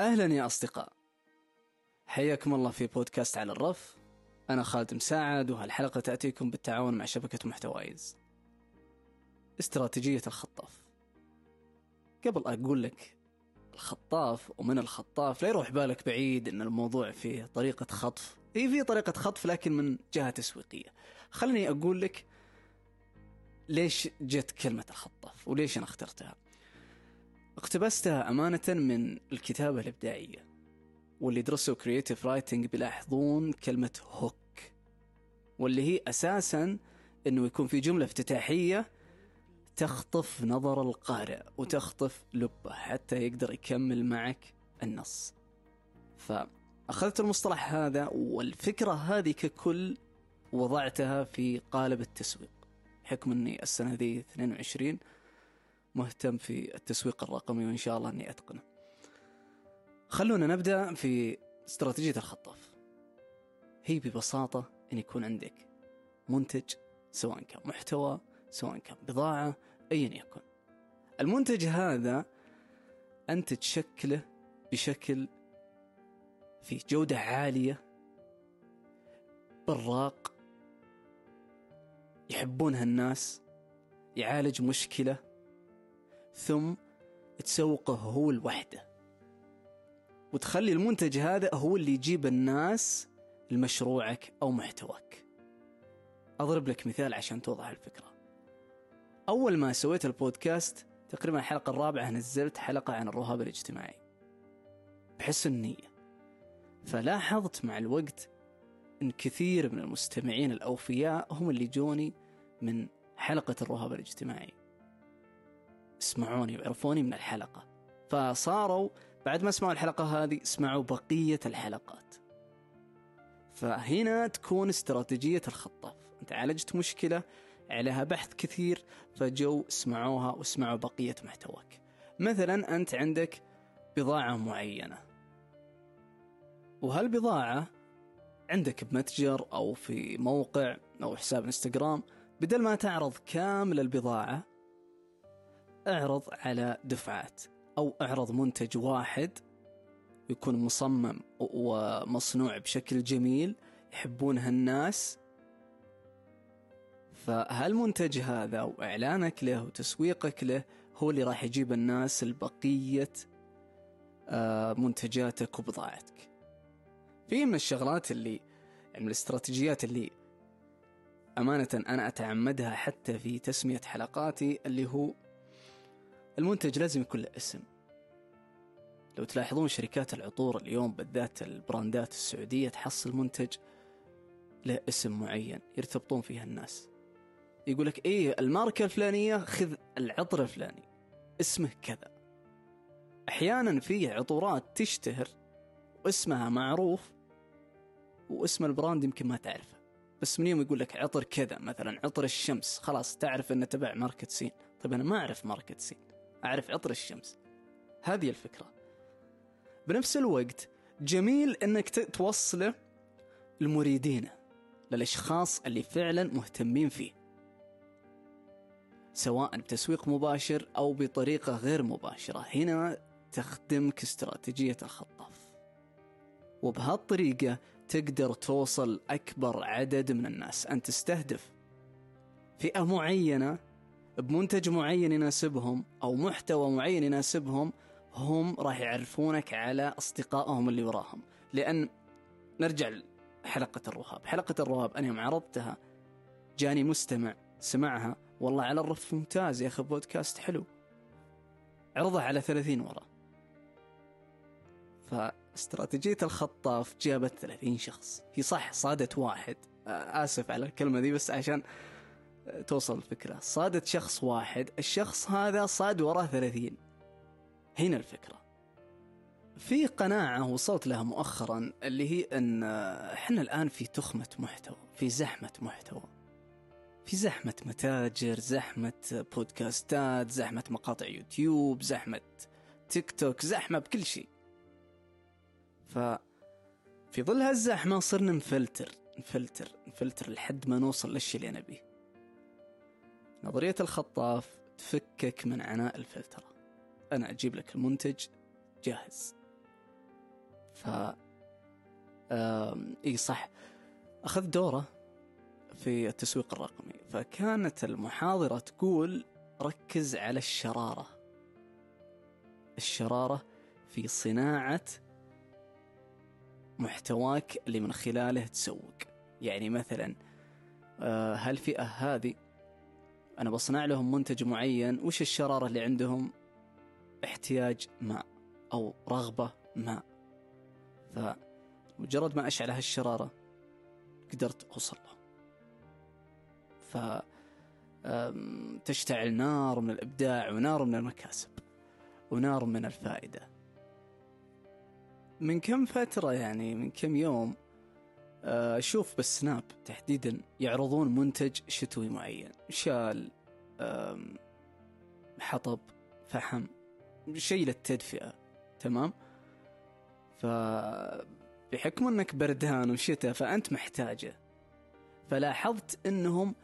أهلا يا أصدقاء، حياكم الله في بودكاست على الرف. أنا خالد مساعد، وهالحلقة تأتيكم بالتعاون مع شبكة محتوائز. استراتيجية الخطاف. قبل أقول لك الخطاف ومن الخطاف، لا يروح بالك بعيد أن الموضوع فيه طريقة خطف. هي فيه طريقة خطف لكن من جهة تسويقية. خلني أقول لك ليش جت كلمة الخطاف وليش أنا اخترتها. اقتبستها أمانة من الكتابة الإبداعية، واللي درسوا كرياتيف رايتنج بيلاحظون كلمة هوك، واللي هي أساسا أنه يكون في جملة افتتاحية تخطف نظر القارئ وتخطف لبه حتى يقدر يكمل معك النص. فأخذت المصطلح هذا والفكرة هذه ككل، وضعتها في قالب التسويق، حكم أني السنة ذي 22 مهتم في التسويق الرقمي، وإن شاء الله أني أتقنه. خلونا نبدأ في استراتيجية الخطاف. هي ببساطة أن يكون عندك منتج، سواء كان محتوى، سواء كان بضاعة، أيا يكن. المنتج هذا أنت تشكله بشكل في جودة عالية، براق، يحبونها الناس، يعالج مشكلة، ثم تسوقه هو الوحدة، وتخلي المنتج هذا هو اللي يجيب الناس لمشروعك أو محتواك. أضرب لك مثال عشان توضح الفكرة. أول ما سويت البودكاست تقريبا الحلقة الرابعة نزلت حلقة عن الرهاب الاجتماعي بحسن النية، فلاحظت مع الوقت إن كثير من المستمعين الأوفياء هم اللي جوني من حلقة الرهاب الاجتماعي، اسمعوني وعرفوني من الحلقة، فصاروا بعد ما سمعوا الحلقة هذه اسمعوا بقية الحلقات. فهنا تكون استراتيجية الخطاف، أنت عالجت مشكلة عليها بحث كثير، فجو اسمعوها واسمعوا بقية محتواك. مثلا أنت عندك بضاعة معينة، وهالبضاعة عندك بمتجر أو في موقع أو حساب انستغرام، بدل ما تعرض كامل البضاعة اعرض على دفعات، أو اعرض منتج واحد يكون مصمم ومصنوع بشكل جميل يحبونها الناس. فهالمنتج هذا وإعلانك له وتسويقك له هو اللي راح يجيب الناس لبقية منتجاتك وبضاعتك. في من الشغلات اللي من الاستراتيجيات اللي أمانة أنا أتعمدها حتى في تسمية حلقاتي، اللي هو المنتج لازم يكون له اسم. لو تلاحظون شركات العطور اليوم بالذات البراندات السعودية تحصل منتج له اسم معين يرتبطون فيها الناس، يقولك إيه الماركة الفلانية خذ العطر الفلاني اسمه كذا. أحيانا في عطورات تشتهر واسمها معروف واسم البراند يمكن ما تعرفه، بس من يوم يقول لك عطر كذا، مثلا عطر الشمس، خلاص تعرف أنه تبع ماركة سين. طيب أنا ما أعرف ماركة سين، أعرف عطر الشمس. هذه الفكرة. بنفس الوقت جميل أنك توصله للمريدين، للأشخاص اللي فعلا مهتمين فيه، سواء بتسويق مباشر أو بطريقة غير مباشرة. هنا تخدمك استراتيجية الخطاف، وبهالطريقة تقدر توصل أكبر عدد من الناس. أنت تستهدف فئة معينة بمنتج معين يناسبهم أو محتوى معين يناسبهم، هم راح يعرفونك على أصدقائهم اللي وراهم. لأن نرجع لحلقة الرهاب، حلقة الرهاب أنا عرضتها، جاني مستمع سمعها، والله على الرف ممتاز يا أخي بودكاست حلو، عرضها على 30 ورا. فاستراتيجية الخطاف جابت 30 شخص. هي صح صادت واحد، آسف على الكلمة دي بس عشان توصل الفكرة، صادت شخص واحد، الشخص هذا صاد وراه 30. هنا الفكرة. في قناعة وصلت لها مؤخرا، اللي هي أن احنا الآن في تخمة محتوى، في زحمة محتوى، في زحمة متاجر، زحمة بودكاستات، زحمة مقاطع يوتيوب، زحمة تيك توك، زحمة بكل شيء. ففي ظل هالزحمة صرنا نفلتر لحد ما نوصل للشيء اللي أنا بيه. نظرية الخطاف تفكك من عناء الفلترة. أنا أجيب لك المنتج جاهز، ف اي صح، اخذ دوره في التسويق الرقمي، فكانت المحاضرة تقول ركز على الشرارة، الشرارة في صناعة محتواك اللي من خلاله تسوق. يعني مثلا هالفئة هذه أنا بصنع لهم منتج معين، وش الشرارة اللي عندهم؟ احتياج ماء أو رغبة ماء، فمجرد ما أشعل هالشرارة قدرت أوصل له. فتشتعل نار من الإبداع ونار من المكاسب ونار من الفائدة. من كم فترة يعني من كم يوم أشوف بالسناب تحديدا يعرضون منتج شتوي معين، شال، حطب، فحم، شيء للتدفئة، تمام؟ فبحكم أنك بردان وشتاء فأنت محتاجه، فلاحظت أنهم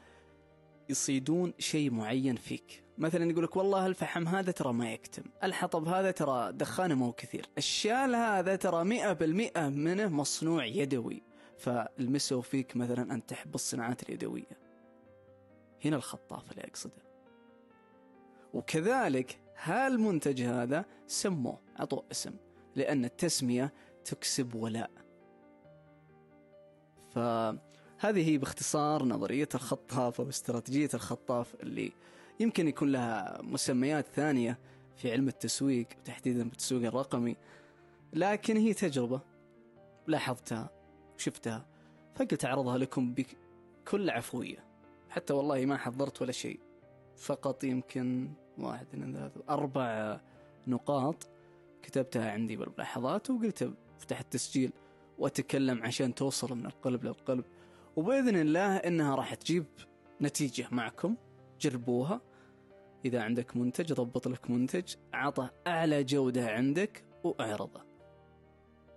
يصيدون شيء معين فيك. مثلا يقولك والله الفحم هذا ترى ما يكتم، الحطب هذا ترى دخانه مو كثير، الشال هذا ترى 100% منه مصنوع يدوي، فالمسوا فيك مثلا أن تحب الصناعات اليدوية. هنا الخطافة اللي أقصده. وكذلك هالمنتج هذا سموه، عطوه اسم، لأن التسمية تكسب ولاء. فهذه هي باختصار نظرية الخطافة واستراتيجية الخطاف، اللي يمكن يكون لها مسميات ثانية في علم التسويق وتحديدا بالتسويق الرقمي، لكن هي تجربة لاحظتها وشفتها فقلت أعرضها لكم بكل عفوية. حتى والله ما حضرت ولا شيء، فقط يمكن 4 نقاط كتبتها عندي بالملاحظات وقلت فتحت تسجيل وأتكلم عشان توصل من القلب للقلب، وبإذن الله إنها راح تجيب نتيجة معكم. جربوها، إذا عندك منتج ضبط لك منتج، عطه أعلى جودة عندك وأعرضه.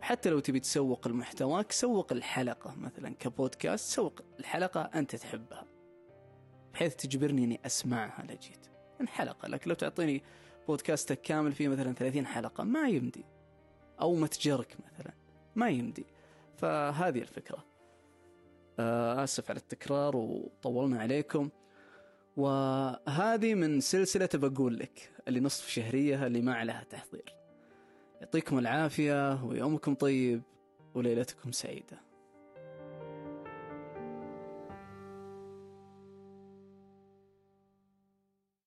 حتى لو تبي تسوق المحتواك، سوق الحلقة مثلا كبودكاست، سوق الحلقة أنت تحبها بحيث تجبرني أني أسمعها لجيت الحلقة. لكن لو تعطيني بودكاستك كامل فيه مثلا 30 حلقة ما يمدي، أو متجرك مثلا ما يمدي. فهذه الفكرة. آسف على التكرار وطولنا عليكم، وهذه من سلسلة بقول لك اللي نصف شهرية اللي ما عليها تحضير. يعطيكم العافية ويومكم طيب وليلتكم سعيدة.